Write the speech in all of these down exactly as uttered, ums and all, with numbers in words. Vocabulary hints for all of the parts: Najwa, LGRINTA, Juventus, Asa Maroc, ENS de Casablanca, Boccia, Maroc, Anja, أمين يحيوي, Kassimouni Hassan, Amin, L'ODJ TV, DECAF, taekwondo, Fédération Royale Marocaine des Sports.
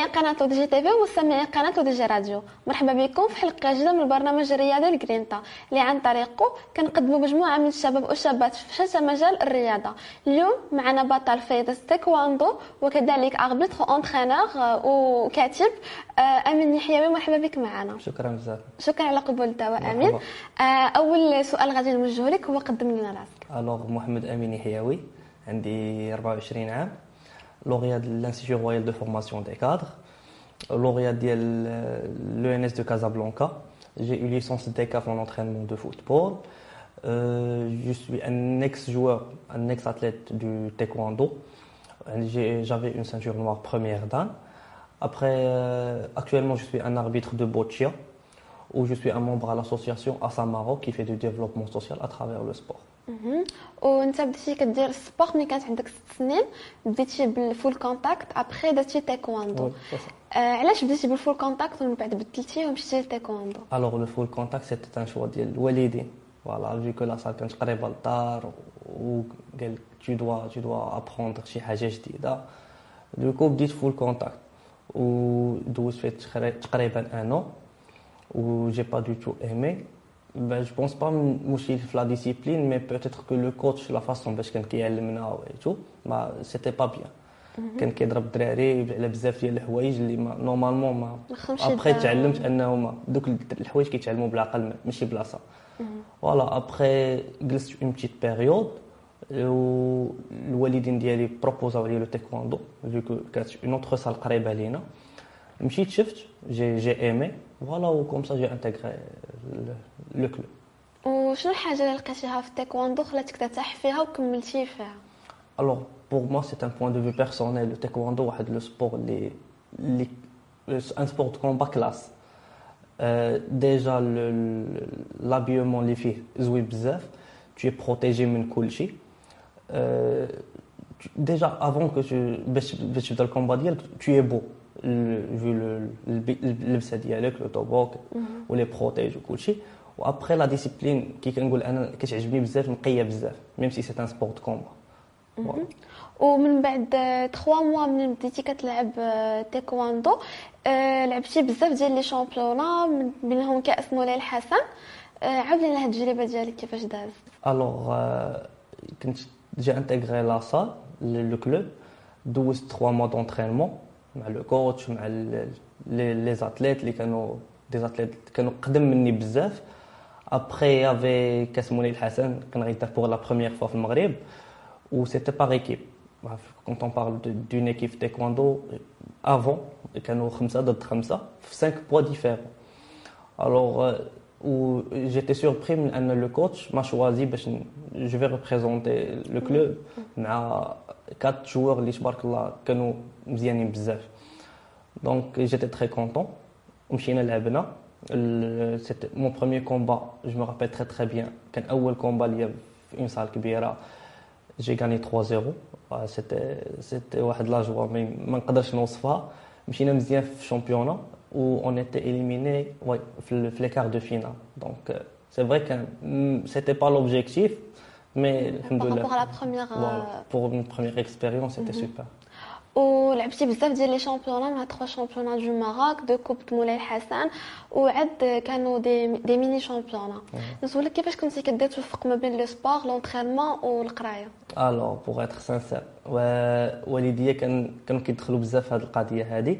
مستمعي قناة تودجي تي في ومستمعي قناة تودجي راديو، مرحبا بكم في حلقة جديدة من البرنامج الرياضي الجرينتا اللي عن طريقه كنقدموا مجموعة من الشباب والشابات في شتى مجال الرياضة. اليوم معنا بطل في تايكواندو وكذلك أربيتر وأنترينور وكاتب أمين يحيوي، مرحبا بك معنا. شكرا بزاف. شكرا على قبول الدعوة أمين. أول سؤال غادي نوجهه لك هو قدم لنا راسك. ألوغ محمد أمين يحيوي، عندي أربعة وعشرين عام، lauréat de l'Institut Royal de Formation des Cadres, lauréat de l'E N S de Casablanca. J'ai eu licence D E C A F en entraînement de football. Euh, je suis un ex-joueur, un ex-athlète du taekwondo. J'avais une ceinture noire première dan. Après, euh, actuellement, je suis un arbitre de Boccia, où je suis un membre à l'association Asa Maroc qui fait du développement social à travers le sport. وانت بديتي كدير السبور ملي كانت عندك ست سنين، بديتي بالفول كونتاكت ابخي درتي تايكواندو. علاش بديتي بالفول كونتاكت ومن بعد بدلتيه ومشيتي للتايكواندو؟ الوغ لو فول كونتاكت سيتي ان شوا ديال الوالدين، فوالا فيو كو لا سال كانت قريبه للدار وقال لك تي دوا تي دوا ابخوندر شي حاجه جديده، دوكو بديت فول كونتاكت ودوزت فيه تقريبا ان اون و جي با دو تو ايمي. Ben, je pense pas que la discipline, mais peut-être que le coach, la façon dont il y a le meneur et tout, bah, c'était pas bien. Quand il y a des drarés, il y a des affaires, il y a normalement, après, tu as appris que tu as appris que tu as appris. Voilà, après, une petite période, où le walidin diali propose le taekwondo, vu que c'est une autre salle près de nous. J'ai j'ai aimé, voilà, ou comme ça j'ai intégré le, le club. Ou شنو الحاجة اللي لقيتيها في التايكواندو خلاتك ترتاح فيها وكملتي فيها؟ Alors pour moi c'est un point de vue personnel, le taekwondo واحد le sport les, les un sport de combat classe. Euh, déjà le l'habillement les filles زوي بزاف, tu es protégé من كل شيء. Euh, tu, déjà avant que tu باش باش تبدا الكومبا ديالك tu es beau. Le, vu le, le, le, le dialogue, le toboc, mm-hmm. ou les protèges, ou ou après la discipline, qui est même si c'est un sport de combat. Mm-hmm. Voilà. ومن بعد trois mois من بديتي كتلعب تايكواندو لعبتي بزاف ديال لي شامبيونا منهم كأس مولاي الحسن. عاود لنا هذه التجربه ديالك كيفاش دازت؟ الوغ كنت جا انتغري لا صال لو كلوب, دوزت trois mois d'entraînement avec le coach, avec les, les athlètes, les canaux, des athlètes qui ont été très. Après, il y avait Kassimouni Hassan, qui était pour la première fois au Maghreb, où c'était par équipe. Quand on parle d'une équipe taekwondo, avant, il y avait cinq d'autres cinq poids différents. Alors, où j'étais surpris que le coach m'a choisi, je vais représenter le club, mais quatre joueurs qui sont مزيانين بزاف. Donc j'étais très content. مشينا لعبنا. C'était mon premier combat. Je me rappelle très très bien. كان أول combat ليا في une salle كبيرة. J'ai gagné trois zéro. C'était c'était واحد لا جوا ما نقدرش نوصفها. مشينا مزيان في الشامبيونا و on était éliminé في les quarts de finale. Donc c'est vrai que c'était pas l'objectif, mais alhamdoulillah. Pour la première. Pour une première expérience, c'était super. ولعبتي بزاف ديال لي شامبيونات مع trois شامبيونات دو ماروك دو كوب د مولاي الحسن وعاد كانوا دي دي ميني شامبيونات. نسولك كيفاش كنتي كدير توفق ما بين لو سبور لونترينمون والقرايه؟ الو بوغ اتر سانسير والديا كان كانوا كيدخلوا بزاف في هذه القضيه هذه.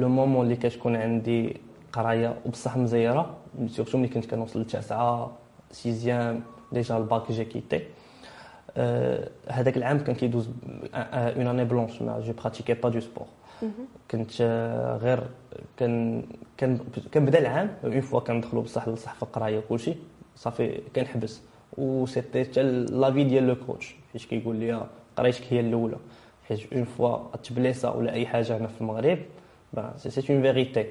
لو مومون اللي كتكون عندي قرايه وبصح مزيره سورتو ملي كنت كنوصل للتاسعه سيزيام ديجا الباك جي كيتي. هذاك العام كان كيدوز اون اني بلونش ما جو براتيكي با دو سبور. كنت غير كان كان كنبدا العام اون فوا كندخلوا بصح لصح في القرايه وكلشي صافي كنحبس و سيتي حتى لافي ديال لو كوتش حيت كيقول لي قرايتك هي الاولى حيت اون فوا تبليسه ولا اي حاجه هنا في المغرب با سي اون فيريتي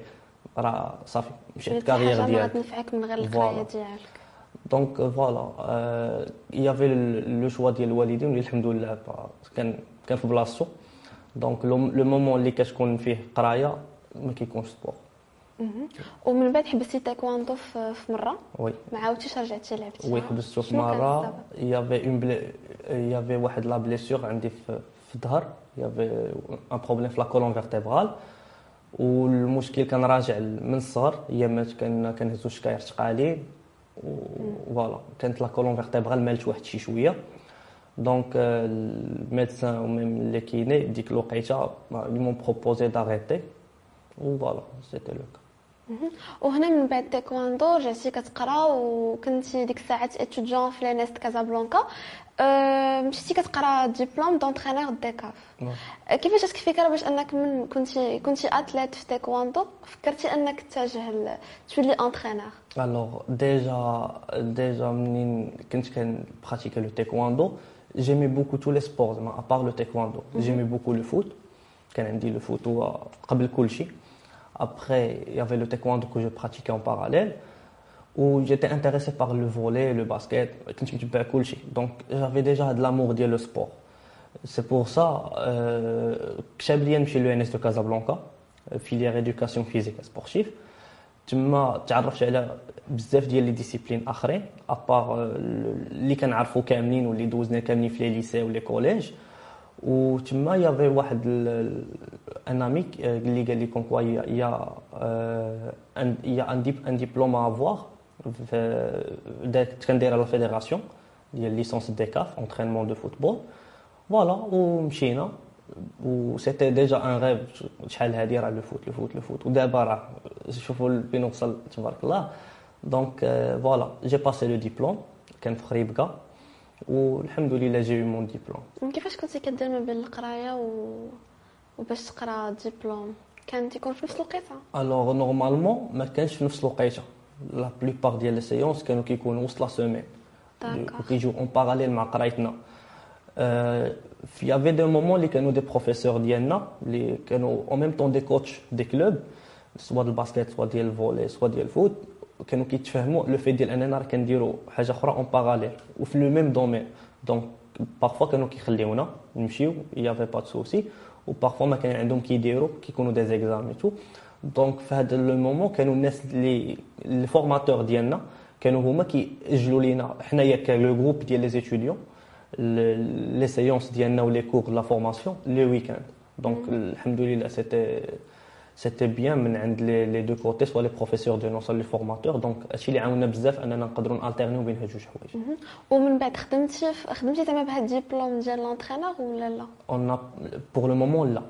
راه صافي مشات الكارير ديالك غتنفعك من غير القرايه ديالك. Donc voilà, euh, il y avait le, le choix de l'Oualidin, mais alhamdoulilah, c'est un place. Donc le, le moment où les caches qu'on fait, Karaya, mais qui compte sport. Et من بعد حبستي تايكواندو في مرة؟ Oui. ما عاودتيش رجعتي لعبتي؟ Oui, حبستو في مرة. Il y avait une il y avait واحد la blessure عندي في il y avait un problème dans la colonne vertébrale. والمشكل كان راجع من الصغر يامات كان كنهزو شكاير ثقالين فوالا كانت لا كولون فيرتيبرال مالت واحد شي شويه دونك الميدسان وميم لي كيني ديك الوقيته مون بروبوزي داريتي فوالا سيتي لو كا. وهنا من بعد تايكواندو رجعتي كتقرا وكنتي ديك الساعه اتيديون في لانس كازابلانكا مشيتي كتقرا ديبلوم دونترينور ديكاف. كيفاش جاتك الفكره باش انك من كنتي كنتي اتليت في تايكواندو فكرتي انك تتجه تولي انترينور؟ الوغ ديجا ديجا منين كنت كنبراتيكي لو تايكواندو جيمي بوكو تو لي سبور زعما ابار لو تايكواندو جيمي بوكو لو فوت كان عندي لو فوت قبل كلشي. Après, il y avait le taekwondo que je pratiquais en parallèle, où j'étais intéressé par le volley, le basket, donc j'avais déjà de l'amour pour le sport. C'est pour ça euh, que j'ai bien chez l'E N S de Casablanca, filière éducation physique et sportive. Tu m'as appris beaucoup de disciplines autres, à part les qu'on connaît كاملين ou les douze ans كاملين في les lycées ou les collèges. Où tu m'as, il y avait واحد, un ami qui a dit qu'il y a un diplôme à avoir de la fédération, il y a une licence D E C A F, entraînement de football. Voilà, où China, où c'était déjà un rêve, je dire le foot, le foot, le foot. Ou d'abord, je vois le pénoxal, tu vois là. Donc euh, voilà, j'ai passé le diplôme, Ken Fribga. و الحمد لله جاي مون ديبلوم. كيفاش كنتي كدير ما بين القرايه و وباش تقرا ديبلوم كان تيكون في نفس الوقيته؟ الوغ نورمالمون ما كانش في نفس الوقيته لا بلوبار ديال لي سيونس كانوا كيكونوا وسط لا سيمين كيجيو اون باراليل مع قرايتنا. في افي دو مومون اللي كانوا دي بروفيسور ديالنا اللي كانوا او ميم طون دي كوتش دي كلوب سوا ديال الباسكيت سوا ديال الفولي سوا ديال الفوت كانوا كيتفاهموا لو في ديال اننا راه كنديروا حاجه اخرى اون باراليل وفي لو ميم دومين دونك بارفوا كانوا كيخليونا نمشيو يافي با سوسي وبارفوا ما كان عندهم كيديروا كيكونوا دي زيكزام تو دونك في هذا لو مومون كانوا الناس اللي الفورماتور ديالنا كانوا هما كيجلوا لينا حنايا كلو جروب ديال لي ستوديون لي سيونس ديالنا ولي كور لا فورماسيون لي ويكاند دونك الحمد لله سيتي C'était bien, mais les, les deux côtés, soit les professeurs de nous, soit les formateurs. Donc, il y a un abzaf, on a un alterner ou bien un juge. Et après, tu as un diplôme de l'entraîneur ou là? On a, pour le moment, là,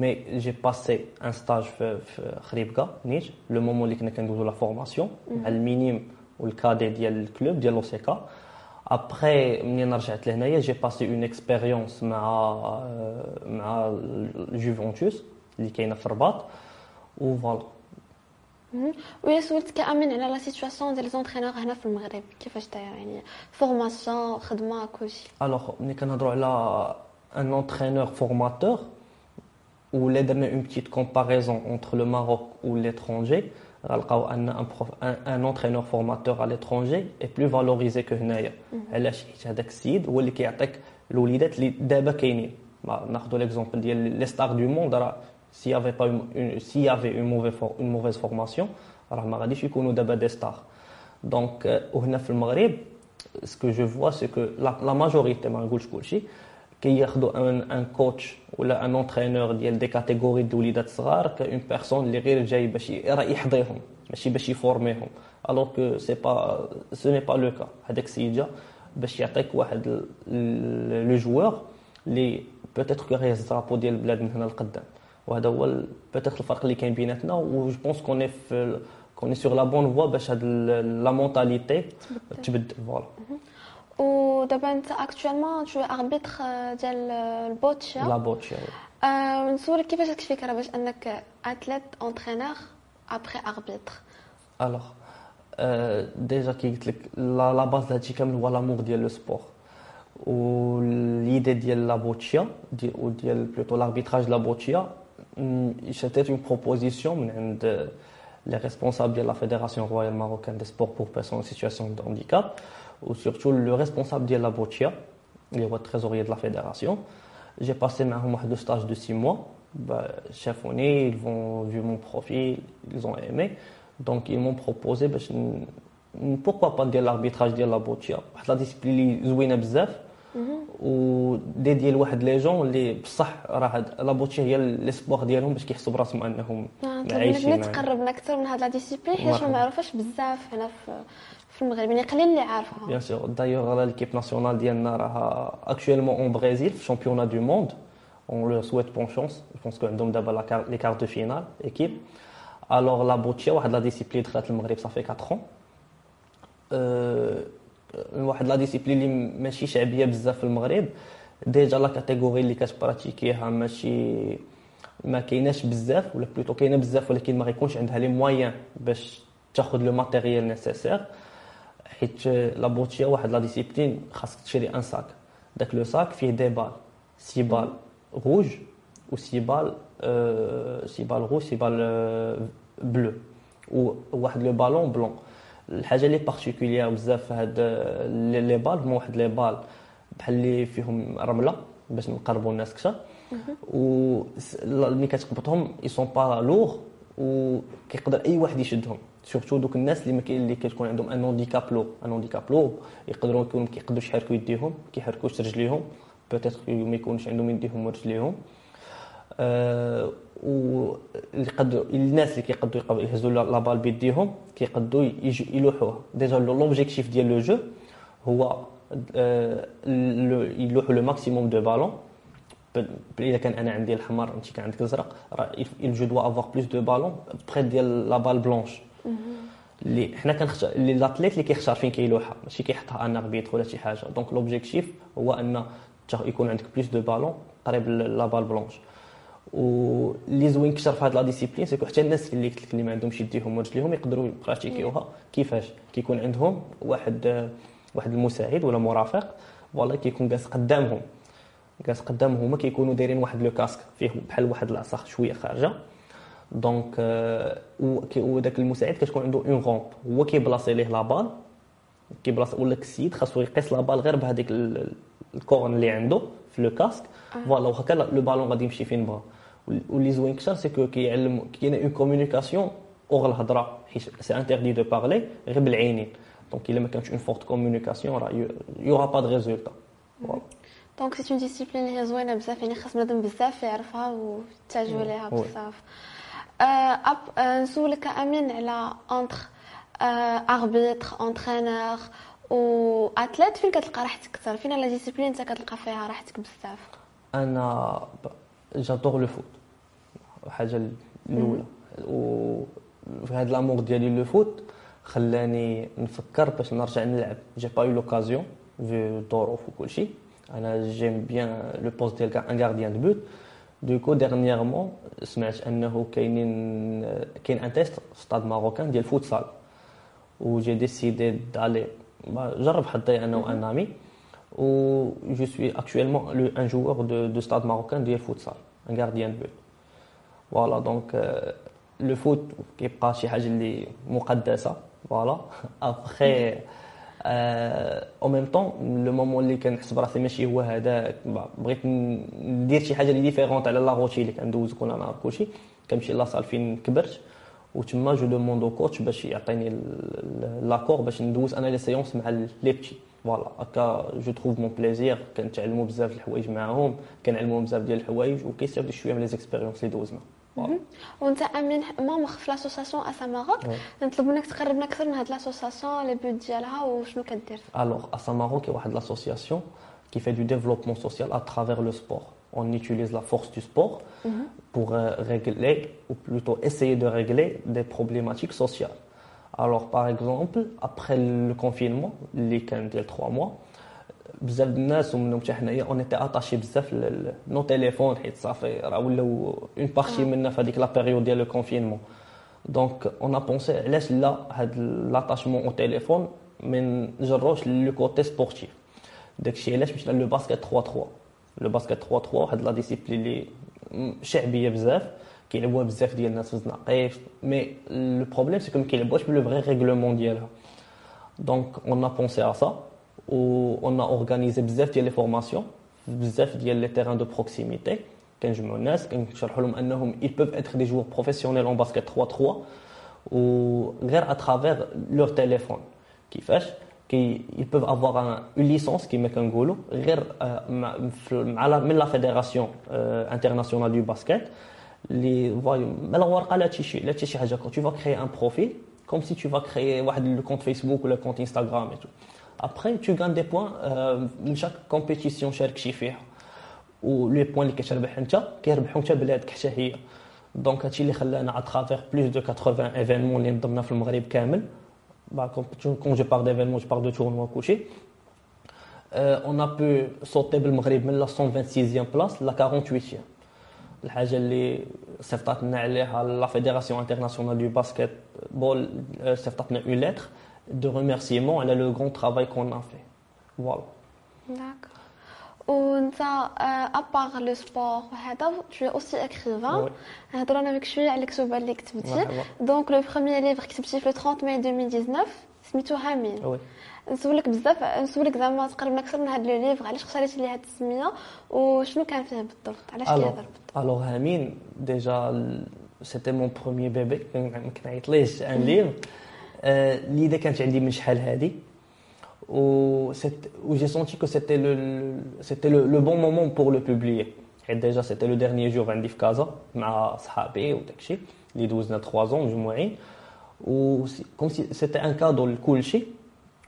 mais j'ai passé un stage à Khribga, Nij, le moment où on a fait la formation, à le minimum ou le cadet du club, de l'O C K. Après, j'ai passé une expérience avec Juventus. اللي كاينه في الرباط و فوالا. ويا سولتك امين على لا سيتواسيون ديال لونترينور هنا في المغرب كيفاش داير يعني فورماسيون خدمه كلشي؟ الوغ ملي كنهضروا على ان اونترينور فورماتور ولا درنا اون بتيت كومباريزون اونتر لو ماروك و ليترونجي غنلقاو ان ان اونترينور فورماتور على ليترونجي اي بلو فالوريزي كو هنايا. علاش؟ حيت هذاك السيد هو اللي كيعطيك الوليدات اللي دابا كاينين ناخذوا ليكزومبل ديال لي ستار دو موند راه s'il n'y avait pas une, une s'il y avait une mauvaise une mauvaise formation alors ma radish يكونوا دابا des stars donc هنا في المغرب ce que je vois c'est que la, la majorité ما نقولش كلشي كياخذوا un un coach ولا un entraîneur ديال دي كاتيجوري د وليدات صغار كاين بيرسون اللي غير جاي باش راه يحضيهم ماشي باش يفورميهم alors que c'est pas ce n'est pas le cas هذاك السيد جا باش يعطيك واحد لو جوور اللي peut-être que غير الزرابو ديال البلاد من هنا لقدام. وهذا هو peut-être الفرق اللي كاين بيناتنا و جو بونس كون في كون سور لا بون فوا باش هاد لا مونتاليتي تبدل فوالا. و دابا انت اكطوالمون تو اربيتر ديال البوتشا لا بوتشا نسولك كيفاش جاتك الفكره باش انك اتليت انترينور ابري اربيتر؟ الوغ ديجا كي قلت لك لا باز ديال هادشي كامل هو لامور ديال لو سبور و ليدي ديال لا بوتشا و ديال بلوتو لاربيتراج لا بوتشا. C'était une proposition de les responsables de la Fédération Royale Marocaine des Sports pour personnes en situation de handicap, ou surtout le responsable de la Boccia, le trésorier de la Fédération. J'ai passé deux stages de six mois. Bah, chef on est, ils ont vu mon profil, ils ont aimé. Donc ils m'ont proposé, bah, pourquoi pas de l'arbitrage de la Boccia. La discipline, ils ont وديديال واحد لي جون اللي بصح راه لابوتي هي لي سبور ديالهم باش كيحسبوا راسهم انهم عايشين. بغيت تقربنا اكثر من هاد لا ديسيبلين حيت ما معروفاش بزاف هنا في في المغرب، يعني قليل اللي عارفها. بيان سور دايوغ راه ليكيب ناسيونال ديالنا راها اكشوالمون اون بريزيل في الشامبيونا دو موند. On leur souhaite bonne chance. Je pense qu'ils ont d'abord les quarts de finale, équipe. Alors, la Boccia, la discipline de le Maghreb, ça fait quatre ans. Euh, la discipline qui n'est pas chabillée beaucoup au Maghreb. Déjà, la catégorie qui est pratiquée, elle ما كايناش بزاف ولا بلوتو كاينه بزاف ولكن ما غيكونش عندها لي مويان باش تاخذ لو ماتيريال نيسيسير حيت لا Boccia واحد لا ديسيبلين خاصك تشري ان ساك داك لو ساك فيه دي بال سي بال rouge ou six balles, euh, six balles rouges, six balles euh, bleues ou, ou le ballon blanc. La chose particulière les, les balles, les balles qui فيهم رملة باش نقربوا الناس كثر و ملي كتقبطهم ils sont pas lourds و كيقدر اي واحد يشدهم surtout دوك الناس اللي اللي كتكون عندهم ان handicap lourd un handicap lourd يقدروا يكونوا ما كيقدروش يحركوا يديهم كيحركوش رجليهم peut-être qu'ils ne connaissent pas le domaine de l'homme ou les gens qui ont la balle bidéhom qui ont ils l'ont déjà l'objectif de le jeu ils l'ont le maximum de ballons il a un un des hamar un petit un des zrak il je dois avoir plus de ballons près de la balle blanche les les athlètes qui cherchent à faire qu'ils l'ont c'est qu'ils ont un arbitre ou la chose donc l'objectif c'est يكون عندك بلوس دو بالون قريب لا بال بلونش و لي زوين كثر في هاد لا ديسيبلين سكو حتى الناس اللي قلت لك اللي ما عندهمش يديهم ورجليهم يقدروا يبراتيكيوها كيفاش كيكون عندهم واحد واحد المساعد ولا مرافق فوالا كيكون جالس قدامهم جالس قدامهم هما كيكونوا دايرين واحد لو كاسك فيه بحال واحد العصا شويه خارجه دونك و داك المساعد كتكون عنده اون غومب هو كيبلاصي ليه لا بال كيبلاصي ولا السيد خاصو يقيس لا بال غير بهذيك le corps اللي عنده في لو كاسك فوالا وهكا لو بالون غادي يمشي فين بغا واللي زوين كثر سي كو كيعلم كاينه اون كومونيكاسيون اور الهضره حيت سي انتردي دو بارلي غير بالعينين دونك الا ما كانتش اون فورت كومونيكاسيون راه يورا با دو ريزولتا فوالا دونك سي اون ديسيبلين اللي زوينه بزاف يعني خاص بنادم بزاف يعرفها ويتجهوا ليها بزاف. نسولك امين على انتر اربيتر انترينور و اتليت فين كتلقى راحتك اكثر فين لا ديسيبلين انت كتلقى فيها راحتك بزاف؟ انا جادور لو فوت حاجه الاولى وفي هذا الامور ديالي لو فوت خلاني نفكر باش نرجع نلعب جي با اي لوكازيون في الظروف وكلشي انا جيم بيان لو بوست ديال ان غارديان دو بوت دوكو ديرنييرمون سمعت انه كاينين كاين ان تيست في ستاد ماروكان ديال الفوتسال و جي ديسيدي دالي جرب حظي انا وانامي و جو سوي اكطوالمون ان جوور دو دو ستاد ماروكان ديال الفوتسال ان غارديان بو فوالا دونك لو فوت كيبقى شي حاجه اللي مقدسه فوالا ابخي او ميم طون لو مومون اللي كنحسب راسي ماشي هو هذاك بغيت ندير شي حاجه اللي ديفيرونت على لا روتين اللي كندوز كل نهار كلشي كنمشي لاصال فين كبرت و تما جو دوموند او كوتش باش يعطيني لاكور باش ندوز انا لي سيونس مع لي بتي فوالا هكا جو تروف مون بليزير كنتعلموا بزاف الحوايج معاهم كنعلموهم بزاف ديال الحوايج وكيستافدوا شويه من لي زيكسبيريونس اللي دوزنا فوالا. وانت امين ما مخ في لاسوساسيون اسا ماروك نطلب منك تقربنا اكثر من هاد لاسوساسيون لي بوت ديالها وشنو كدير؟ الوغ اسا ماروك هي واحد لاسوسياسيون كي في دو ديفلوبمون سوسيال ا ترافير لو سبور. On utilise la force du sport mm-hmm. pour euh, régler, ou plutôt essayer de régler des problématiques sociales. Alors, par exemple, après le confinement, les trois mois, on était attachés à nos téléphones, une partie de la période de confinement. Donc, on a pensé, laisse là l'attachement au téléphone, mais je roche le côté sportif. Donc, je laisse le basket trois trois. Le basket trois trois هاد لا ديسيبلين اللي شعبيه بزاف كيلعبوها بزاف ديال الناس في الزناقيش مي لو بروبليم سي كو ما كيلعبوهاش بلو فغي ريغلومون ديالها دونك اون ا بونسي ا سا و اون ا اورغانيزي بزاف ديال لي فورماسيون بزاف ديال لي تيران دو بروكسيميتي كنجمعوا الناس كنشرحوا لهم انهم اي بوف اتر دي جوور بروفيسيونيل اون باسكيت ثلاثة ثلاثة و غير ا ترافير لور تيليفون كيفاش qu'ils peuvent avoir un, une licence qui met un goulot, même la fédération euh, internationale du basket, les quand tu vas créer un profil, comme si tu vas créer le compte Facebook ou le compte Instagram et tout. Après, tu gagnes des points euh, dans chaque compétition chaque chiffre. Ou les points qui sont gagnés, donc à travers plus de quatre-vingts événements dans le Maghreb kamel. Bah, quand je parle d'événements, je parle de tournois couchés. Euh, on a pu sauter le Maghreb de la cent vingt-sixième place, la quarante-huitième. La Fédération internationale du basketball a une lettre de remerciement. Elle a le grand travail qu'on a fait. Voilà. D'accord. Et à part le sport, tu es aussi écrivain. Oui. Donc le premier livre que tu as écrit le trente mai deux mille dix-neuf, c'est Amin. Oui. نسولك بزاف نسولك زعما تقربنا اكثر من هذا لو ليفغ علاش اختاريتي ليه هذه السميه وشنو كان فيه بالضبط علاش كيهضر بالضبط الوغ امين ديجا سيتي مون بروميير بيبي كنعيط ليهش ان ليفغ ليدا كانت عندي من شحال هذه و جي سونتي كو سيتي لو سيتي لو بون مومون بور لو بوبليير حيت ديجا سيتي لو ديرني جور عندي في كازا مع صحابي وداكشي اللي دوزنا trois ans مجموعين و كوم سيتي ان كادو لكل شيء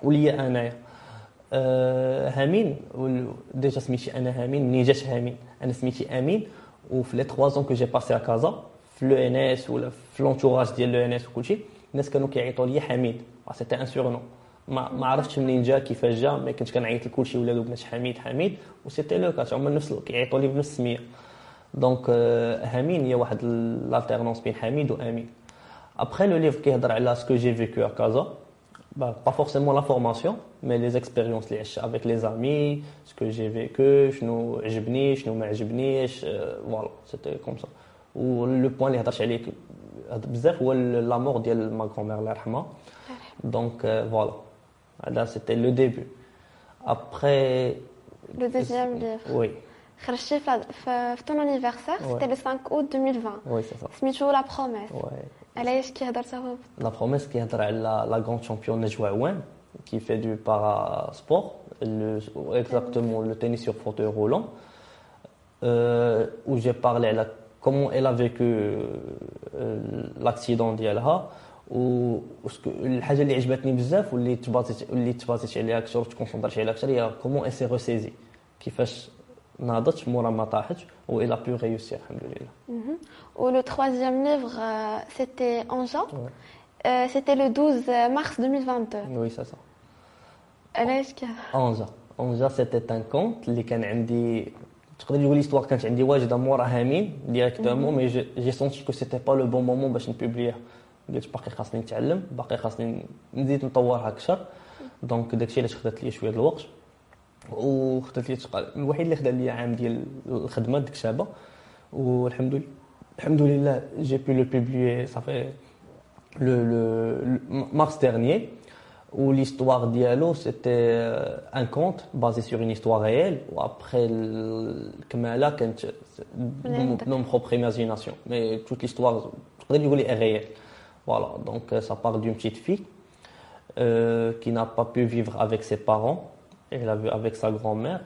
وليا انايا هامين ديجا سميتي انا هامين منين جات هامين انا سميتي امين وفي لي trois ans que j'ai passé à Casa في لو ان اس ولا في لونتوراج ديال لو ان اس وكلشي الناس كانوا كيعيطوا لي حميد سيتي ان سورنو ما عرفتش منين جا كيفاش جا مي كنت كنعيط لكلشي ولادو بنات حميد حميد وسيتي لو كات هما نفس كيعيطوا لي بنفس السميه دونك هامين هي واحد الالتيرنونس بين حميد وامين ابخي لو ليف كيهضر على سكو جي فيكو à Casa. Bah, pas forcément la formation, mais les expériences avec les amis, ce que j'ai vécu, je nous aimais, je nous aimais, voilà, c'était comme ça. Ou le point les attaches les, bizarre ou la mort de ma grand-mère l'Arhama. Donc euh, voilà, là c'était le début. Après le deuxième livre. Oui. Cherché pour ton anniversaire, c'était le cinq août deux mille vingt. Oui, c'est ça. C'est toujours la promesse. Oui. La promesse qui est la, la grande championne Najwa qui fait du parasport, le, exactement le tennis sur fauteuil roulant, euh, où j'ai parlé à la, comment elle a vécu euh, l'accident d'Yalha, ou ce que le حاجة اللي عجبتني بزاف واللي تبازت اللي تبازت عليها أكثر وتكونسنطرت عليها أكثر هي comment elle s'est ressaisie, كيفاش ناضت مورا ما طاحتش و elle a pu réussir الحمد لله. Ou le troisième livre, euh, c'était Anja. Ouais. Euh, c'était le douze mars deux mille vingt-deux. Oui, c'est ça. Anja. Anja, c'était un conte. Les can عندي. Je peux dire l'histoire quand j'ai dit ouais j'ai d'amour à Amin directement, mais j'ai senti que c'était pas le bon moment pour que je publie. Je باقي خاصني نتعلم, باقي خاصني نزيد نطورها أكثر. Donc داكشي علاش خدات لي شوية الوقت. وخدات لي الوحيد اللي خدا لي عام ديال الخدمة ديك الشابة. والحمد لله. Alhamdoulilah, j'ai pu le publier, ça fait le, le, le mars dernier, où l'histoire d'Yalo, c'était un conte basé sur une histoire réelle, ou après, comme elle a, dans ma propre imagination. Mais toute l'histoire, je dirais, est réelle. Voilà, donc ça parle d'une petite fille euh, qui n'a pas pu vivre avec ses parents, elle a vu avec sa grand-mère.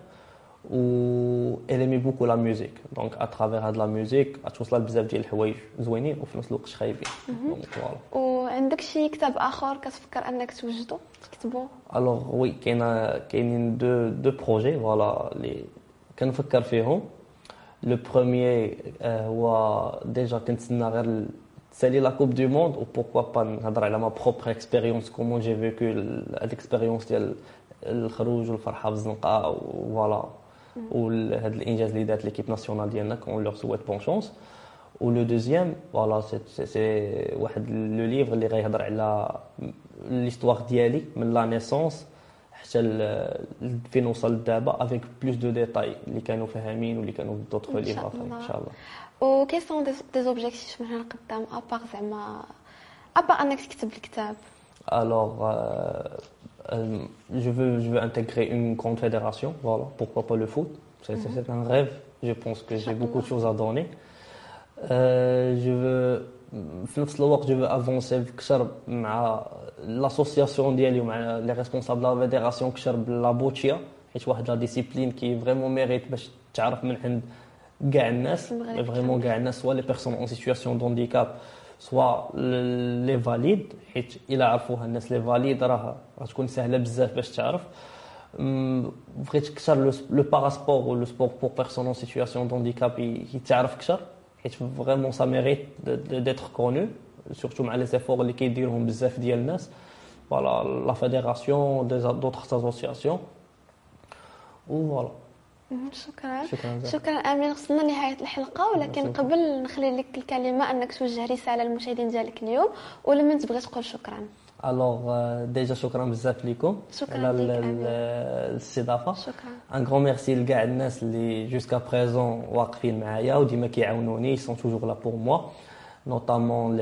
Où elle aimait beaucoup la musique. Donc, à travers de la musique, elle trouvait beaucoup de choses qui sont bonnes et qui sont très bonnes. Et tu as écrit un autre livre que tu penses que tu écris ? Alors oui, il y a deux, deux projets. Voilà, les... Je pense que je pense. Le premier, c'est déjà que je vais la Coupe du Monde. Ou pourquoi pas parler de ma propre expérience, comment j'ai vécu l'expérience de la sortie ou la farha. Voilà. Ou l'injaz li dat l'équipe nationale ديالنا qu'on leur souhaite bonne chance. Ou le deuxième, voilà, c'est c'est le livre اللي غيهضر على l'histoire ديالي من la naissance حتى فين نوصل دابا avec plus de détails اللي كانوا فاهمين واللي كانوا d'autres livres ان شاء الله. Ou quels sont tes objectifs من هنا لقدام à part زعما à part انك تكتب الكتاب. Alors Euh, je, veux, je veux intégrer une grande fédération, voilà, pourquoi pas le foot, c'est, mm-hmm. c'est un rêve, je pense que j'ai beaucoup de choses à donner. Euh, je veux في نفس الوقت جو افونسي كثر مع لاسوسياسيون ديالي ومع لي ريسبونسابل لا فيديراسيون كثر بلا بوتشيا حيت واحد لا ديسيبلين كي فريمون ميريت باش تعرف من عند كاع الناس فريمون كاع الناس سوا لي بيرسون اون سيتوياسيون دونديكاب سوا لي فاليد حيت الا عرفوها الناس لي فاليد راه غتكون سهله بزاف باش تعرف بغيت كثر لو باراسبور و لو سبور بور بيرسون اون سيتوياسيون دونديكاب يتعرف كثر حيت فريمون سا ميريت ديتر كونو سورتو مع لي زيفور اللي كيديروهم بزاف ديال الناس فوالا لا فيديراسيون دي دوطخ اسوسياسيون و فوالا. شكرا شكرا, شكرا امين. وصلنا لنهايه الحلقه ولكن قبل نخلي لك الكلمه انك توجه رساله للمشاهدين ديالك اليوم ولمن تبغي تقول شكرا. الوغ ديجا شكرا بزاف ليكم على الاستضافه. شكرا ان غران ميرسي لكاع الناس اللي جوسكا بريزون واقفين معايا وديما كيعاونوني سون توجور لا بور موا نوطامون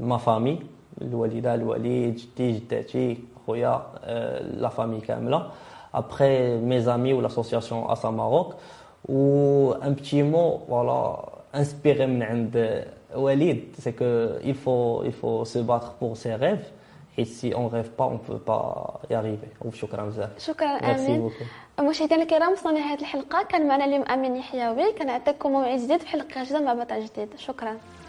ما فامي الوالده الوالد جدي جداتي خويا لا فامي كامله. Après mes amis ou l'association Asa Maroc, ou un petit mot, voilà, inspiré de Walid, c'est qu'il faut, il faut se battre pour ses rêves. Et si on ne rêve pas, on ne peut pas y arriver. Merci beaucoup. مشاهدينا الكرام وصلنا لنهاية الحلقة. كان معنا اليوم أمين يحيوي. كنعطيكم موعد جديد في حلقة جديدة مع بطل جديد. شكرا.